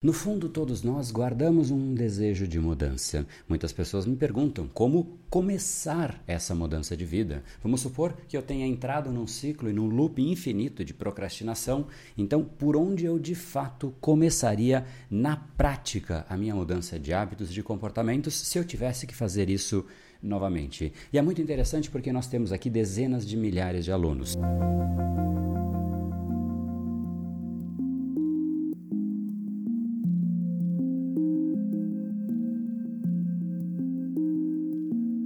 No fundo, todos nós guardamos um desejo de mudança. Muitas pessoas me perguntam como começar essa mudança de vida. Vamos supor que eu tenha entrado num ciclo e num loop infinito de procrastinação. Então, por onde eu de fato começaria na prática a minha mudança de hábitos, de comportamentos, se eu tivesse que fazer isso novamente? E é muito interessante porque nós temos aqui dezenas de milhares de alunos.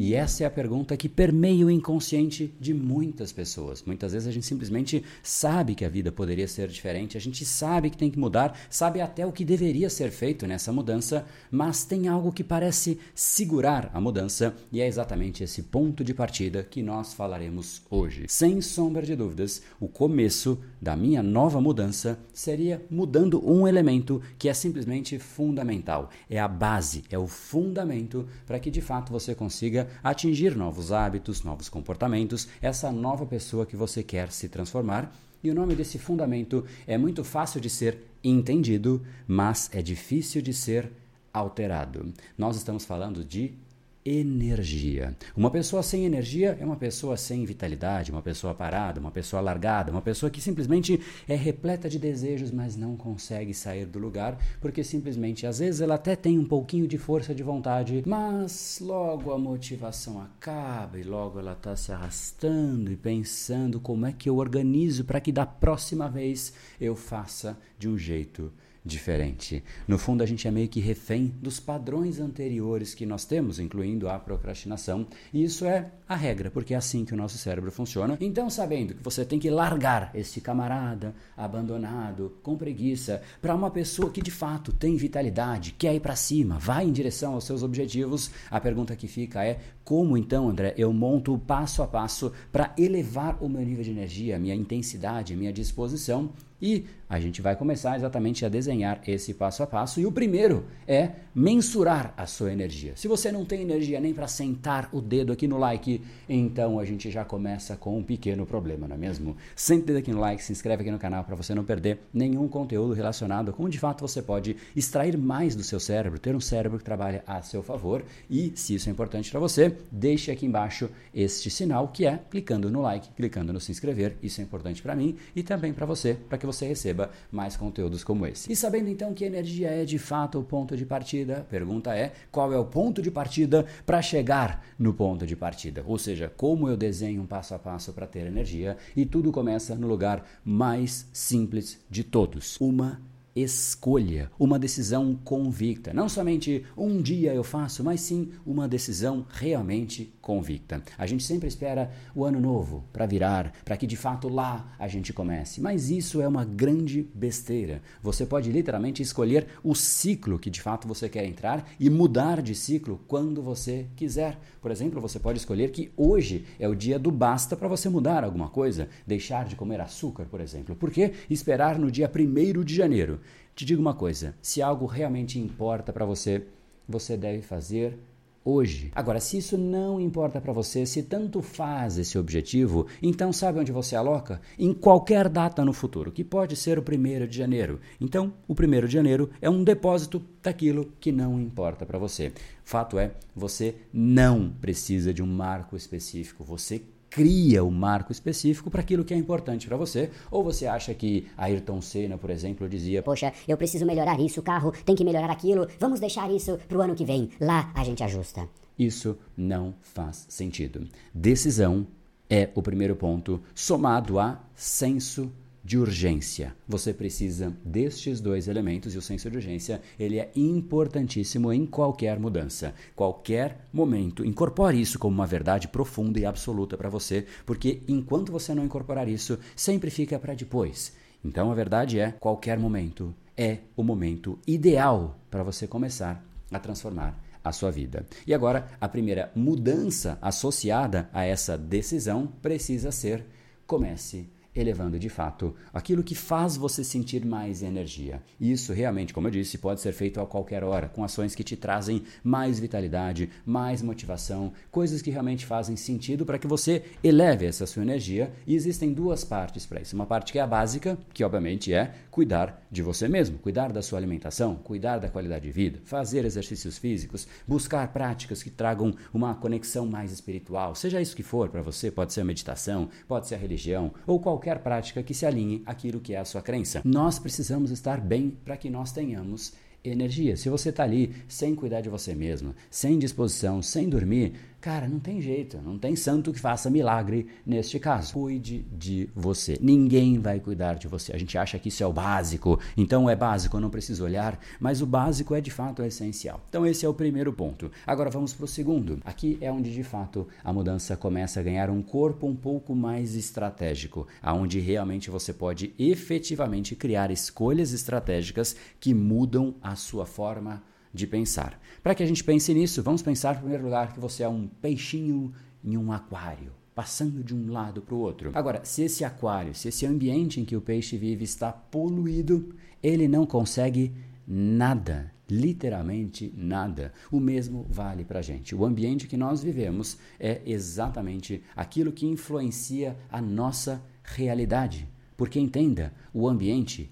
E essa é a pergunta que permeia o inconsciente de muitas pessoas. Muitas vezes a gente simplesmente sabe que a vida poderia ser diferente, a gente sabe que tem que mudar, sabe até o que deveria ser feito nessa mudança, mas tem algo que parece segurar a mudança e é exatamente esse ponto de partida que nós falaremos hoje. Sem sombra de dúvidas, o começo da minha nova mudança seria mudando um elemento que é simplesmente fundamental. É a base, é o fundamento para que de fato você consiga atingir novos hábitos, novos comportamentos, essa nova pessoa que você quer se transformar. E o nome desse fundamento é muito fácil de ser entendido, mas é difícil de ser alterado. Nós estamos falando de energia. Uma pessoa sem energia é uma pessoa sem vitalidade, uma pessoa parada, uma pessoa largada, uma pessoa que simplesmente é repleta de desejos, mas não consegue sair do lugar, porque simplesmente, às vezes, ela até tem um pouquinho de força de vontade, mas logo a motivação acaba e logo ela está se arrastando e pensando como é que eu organizo para que da próxima vez eu faça de um jeito diferente. No fundo, a gente é meio que refém dos padrões anteriores que nós temos, incluindo a procrastinação, e isso é a regra, porque é assim que o nosso cérebro funciona. Então, sabendo que você tem que largar esse camarada abandonado, com preguiça, para uma pessoa que de fato tem vitalidade, quer ir para cima, vai em direção aos seus objetivos, a pergunta que fica é: como então, André, eu monto o passo a passo para elevar o meu nível de energia, a minha intensidade, a minha disposição? E a gente vai começar exatamente a desenhar esse passo a passo. E o primeiro é mensurar a sua energia. Se você não tem energia nem para sentar o dedo aqui no like, então a gente já começa com um pequeno problema, não é mesmo? Senta o dedo aqui no like, se inscreve aqui no canal para você não perder nenhum conteúdo relacionado com, de fato, você pode extrair mais do seu cérebro, ter um cérebro que trabalha a seu favor. E se isso é importante para você, deixe aqui embaixo este sinal, que é clicando no like, clicando no se inscrever. Isso é importante para mim e também para você, para que você receba mais conteúdos como esse. E sabendo então que energia é de fato o ponto de partida, a pergunta é: qual é o ponto de partida para chegar no ponto de partida? Ou seja, como eu desenho um passo a passo para ter energia? E tudo começa no lugar mais simples de todos: uma escolha, uma decisão convicta. Não somente um dia eu faço, mas sim uma decisão realmente convicta. A gente sempre espera o ano novo para virar, para que de fato lá a gente comece. Mas isso é uma grande besteira. Você pode literalmente escolher o ciclo que de fato você quer entrar e mudar de ciclo quando você quiser. Por exemplo, você pode escolher que hoje é o dia do basta para você mudar alguma coisa, deixar de comer açúcar, por exemplo. Por que esperar no dia 1º de janeiro? Te digo uma coisa: se algo realmente importa para você, você deve fazer hoje. Agora, se isso não importa para você, se tanto faz esse objetivo, então sabe onde você aloca? Em qualquer data no futuro, que pode ser o 1º de janeiro. Então, o 1º de janeiro é um depósito daquilo que não importa para você. Fato é, você não precisa de um marco específico, você cria o marco específico para aquilo que é importante para você. Ou você acha que Ayrton Senna, por exemplo, dizia: poxa, eu preciso melhorar isso, o carro tem que melhorar aquilo, vamos deixar isso para o ano que vem, lá a gente ajusta. Isso não faz sentido. Decisão é o primeiro ponto, somado a senso de urgência. Você precisa destes dois elementos, e o senso de urgência, ele é importantíssimo em qualquer mudança, qualquer momento. Incorpore isso como uma verdade profunda e absoluta para você, porque enquanto você não incorporar isso, sempre fica para depois. Então a verdade é: qualquer momento é o momento ideal para você começar a transformar a sua vida. E agora, a primeira mudança associada a essa decisão precisa ser: comece elevando de fato aquilo que faz você sentir mais energia. Isso realmente, como eu disse, pode ser feito a qualquer hora, com ações que te trazem mais vitalidade, mais motivação, coisas que realmente fazem sentido para que você eleve essa sua energia. E existem duas partes para isso. Uma parte que é a básica, que obviamente é cuidar de você mesmo, cuidar da sua alimentação, cuidar da qualidade de vida, fazer exercícios físicos, buscar práticas que tragam uma conexão mais espiritual, seja isso que for para você, pode ser a meditação, pode ser a religião ou qualquer prática que se alinhe àquilo que é a sua crença. Nós precisamos estar bem para que nós tenhamos energia. Se você está ali sem cuidar de você mesmo, sem disposição, sem dormir, cara, não tem jeito, não tem santo que faça milagre neste caso. Cuide de você. Ninguém vai cuidar de você. A gente acha que isso é o básico, então é básico, eu não preciso olhar, mas o básico é de fato essencial. Então esse é o primeiro ponto. Agora vamos para o segundo. Aqui é onde de fato a mudança começa a ganhar um corpo um pouco mais estratégico, aonde realmente você pode efetivamente criar escolhas estratégicas que mudam a sua forma de pensar. Para que a gente pense nisso, vamos pensar em primeiro lugar que você é um peixinho em um aquário, passando de um lado para o outro. Agora, se esse aquário, se esse ambiente em que o peixe vive está poluído, ele não consegue nada, literalmente nada. O mesmo vale para a gente. O ambiente que nós vivemos é exatamente aquilo que influencia a nossa realidade. Porque entenda, o ambiente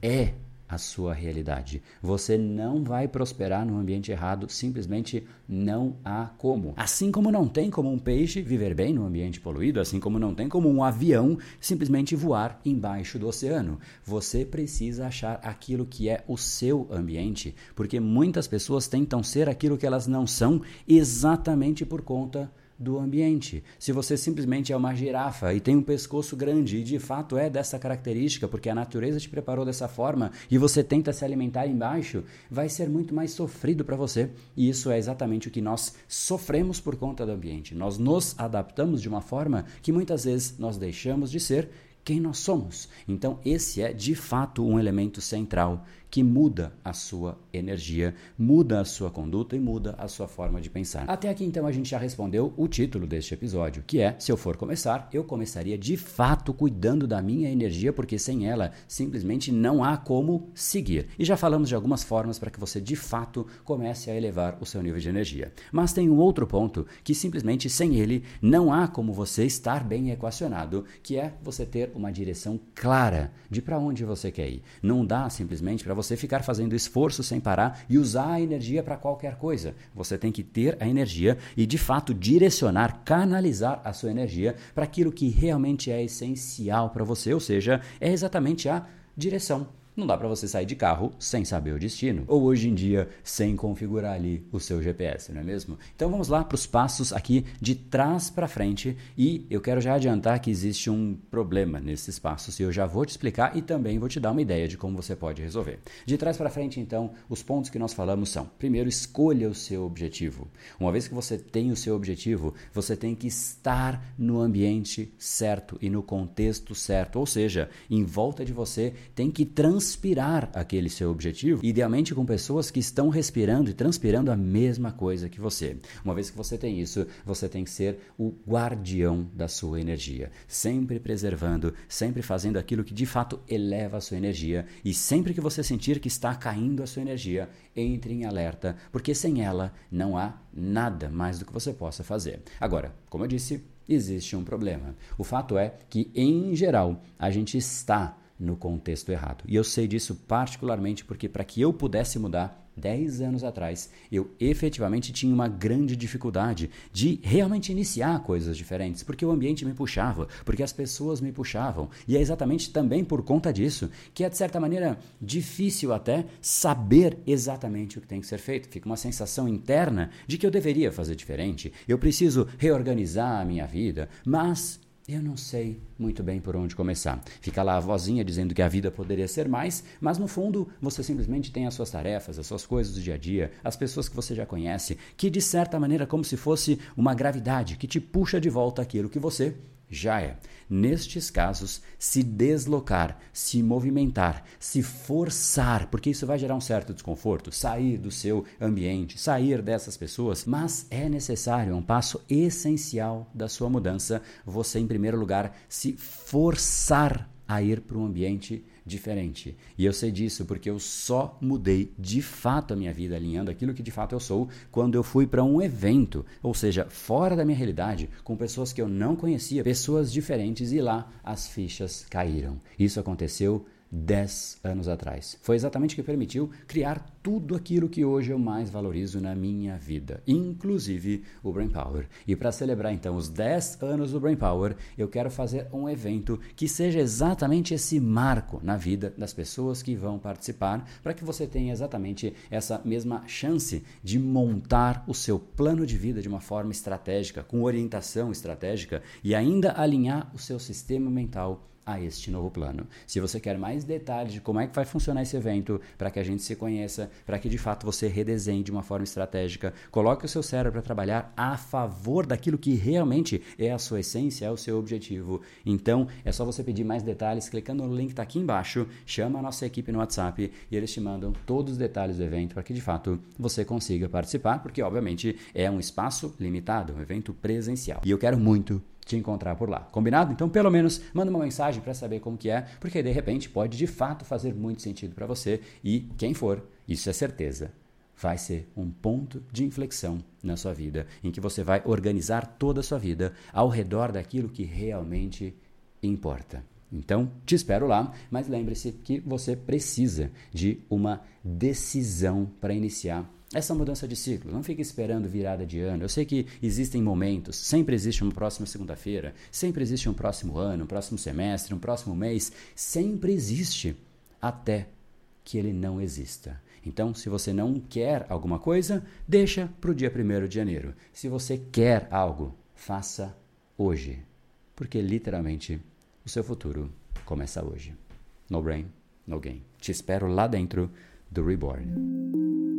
é a sua realidade. Você não vai prosperar num ambiente errado, simplesmente não há como. Assim como não tem como um peixe viver bem num ambiente poluído, assim como não tem como um avião simplesmente voar embaixo do oceano. Você precisa achar aquilo que é o seu ambiente, porque muitas pessoas tentam ser aquilo que elas não são exatamente por conta do ambiente. Se você simplesmente é uma girafa e tem um pescoço grande e de fato é dessa característica porque a natureza te preparou dessa forma e você tenta se alimentar embaixo, vai ser muito mais sofrido para você. E isso é exatamente o que nós sofremos por conta do ambiente. Nós nos adaptamos de uma forma que muitas vezes nós deixamos de ser quem nós somos. Então esse é de fato um elemento central que muda a sua energia, muda a sua conduta e muda a sua forma de pensar. Até aqui então a gente já respondeu o título deste episódio, que é, se eu for começar, eu começaria de fato cuidando da minha energia, porque sem ela simplesmente não há como seguir. E já falamos de algumas formas para que você de fato comece a elevar o seu nível de energia. Mas tem um outro ponto que simplesmente sem ele não há como você estar bem equacionado, que é você ter uma direção clara de para onde você quer ir. Não dá simplesmente para você ficar fazendo esforço sem parar e usar a energia para qualquer coisa. Você tem que ter a energia e, de fato, direcionar, canalizar a sua energia para aquilo que realmente é essencial para você, ou seja, é exatamente a direção. Não dá para você sair de carro sem saber o destino, ou hoje em dia sem configurar ali o seu GPS, não é mesmo? Então vamos lá para os passos aqui de trás para frente, e eu quero já adiantar que existe um problema nesses passos e eu já vou te explicar e também vou te dar uma ideia de como você pode resolver. De trás para frente então, os pontos que nós falamos são: primeiro, escolha o seu objetivo. Uma vez que você tem o seu objetivo, você tem que estar no ambiente certo e no contexto certo, ou seja, em volta de você tem que transpirar aquele seu objetivo, idealmente com pessoas que estão respirando e transpirando a mesma coisa que você. Uma vez que você tem isso, você tem que ser o guardião da sua energia, sempre preservando, sempre fazendo aquilo que de fato eleva a sua energia, e sempre que você sentir que está caindo a sua energia, entre em alerta, porque sem ela não há nada mais do que você possa fazer. Agora, como eu disse, existe um problema. O fato é que, em geral, a gente está no contexto errado. E eu sei disso particularmente porque, para que eu pudesse mudar 10 anos atrás, eu efetivamente tinha uma grande dificuldade de realmente iniciar coisas diferentes, porque o ambiente me puxava, porque as pessoas me puxavam, e é exatamente também por conta disso que é, de certa maneira, difícil até saber exatamente o que tem que ser feito. Fica uma sensação interna de que eu deveria fazer diferente, eu preciso reorganizar a minha vida, mas eu não sei muito bem por onde começar. Fica lá a vozinha dizendo que a vida poderia ser mais, mas no fundo você simplesmente tem as suas tarefas, as suas coisas do dia a dia, as pessoas que você já conhece, que de certa maneira, como se fosse uma gravidade que te puxa de volta aquilo que você já é. Nestes casos, se deslocar, se movimentar, se forçar, porque isso vai gerar um certo desconforto, sair do seu ambiente, sair dessas pessoas, mas é necessário, é um passo essencial da sua mudança, você em primeiro lugar se forçar a ir para um ambiente diferente. E eu sei disso porque eu só mudei de fato a minha vida, alinhando aquilo que de fato eu sou, quando eu fui para um evento, ou seja, fora da minha realidade, com pessoas que eu não conhecia, pessoas diferentes, e lá as fichas caíram. Isso aconteceu 10 anos atrás. Foi exatamente o que permitiu criar tudo aquilo que hoje eu mais valorizo na minha vida, inclusive o BrainPower. E para celebrar então os 10 anos do BrainPower, eu quero fazer um evento que seja exatamente esse marco na vida das pessoas que vão participar, para que você tenha exatamente essa mesma chance de montar o seu plano de vida de uma forma estratégica, com orientação estratégica, e ainda alinhar o seu sistema mental a este novo plano. Se você quer mais detalhes de como é que vai funcionar esse evento, para que a gente se conheça, para que de fato você redesenhe de uma forma estratégica, coloque o seu cérebro para trabalhar a favor daquilo que realmente é a sua essência, é o seu objetivo. Então, é só você pedir mais detalhes clicando no link que está aqui embaixo, chama a nossa equipe no WhatsApp e eles te mandam todos os detalhes do evento para que de fato você consiga participar, porque obviamente é um espaço limitado, um evento presencial. E eu quero muito te encontrar por lá. Combinado? Então, pelo menos, manda uma mensagem para saber como que é, porque de repente pode de fato fazer muito sentido para você e quem for, isso é certeza, vai ser um ponto de inflexão na sua vida, em que você vai organizar toda a sua vida ao redor daquilo que realmente importa. Então, te espero lá, mas lembre-se que você precisa de uma decisão para iniciar essa mudança de ciclo. Não fique esperando virada de ano. Eu sei que existem momentos, sempre existe uma próxima segunda-feira, sempre existe um próximo ano, um próximo semestre, um próximo mês, sempre existe até que ele não exista. Então, se você não quer alguma coisa, deixa para o dia 1º de janeiro. Se você quer algo, faça hoje, porque literalmente o seu futuro começa hoje. No brain, no game. Te espero lá dentro do Reborn.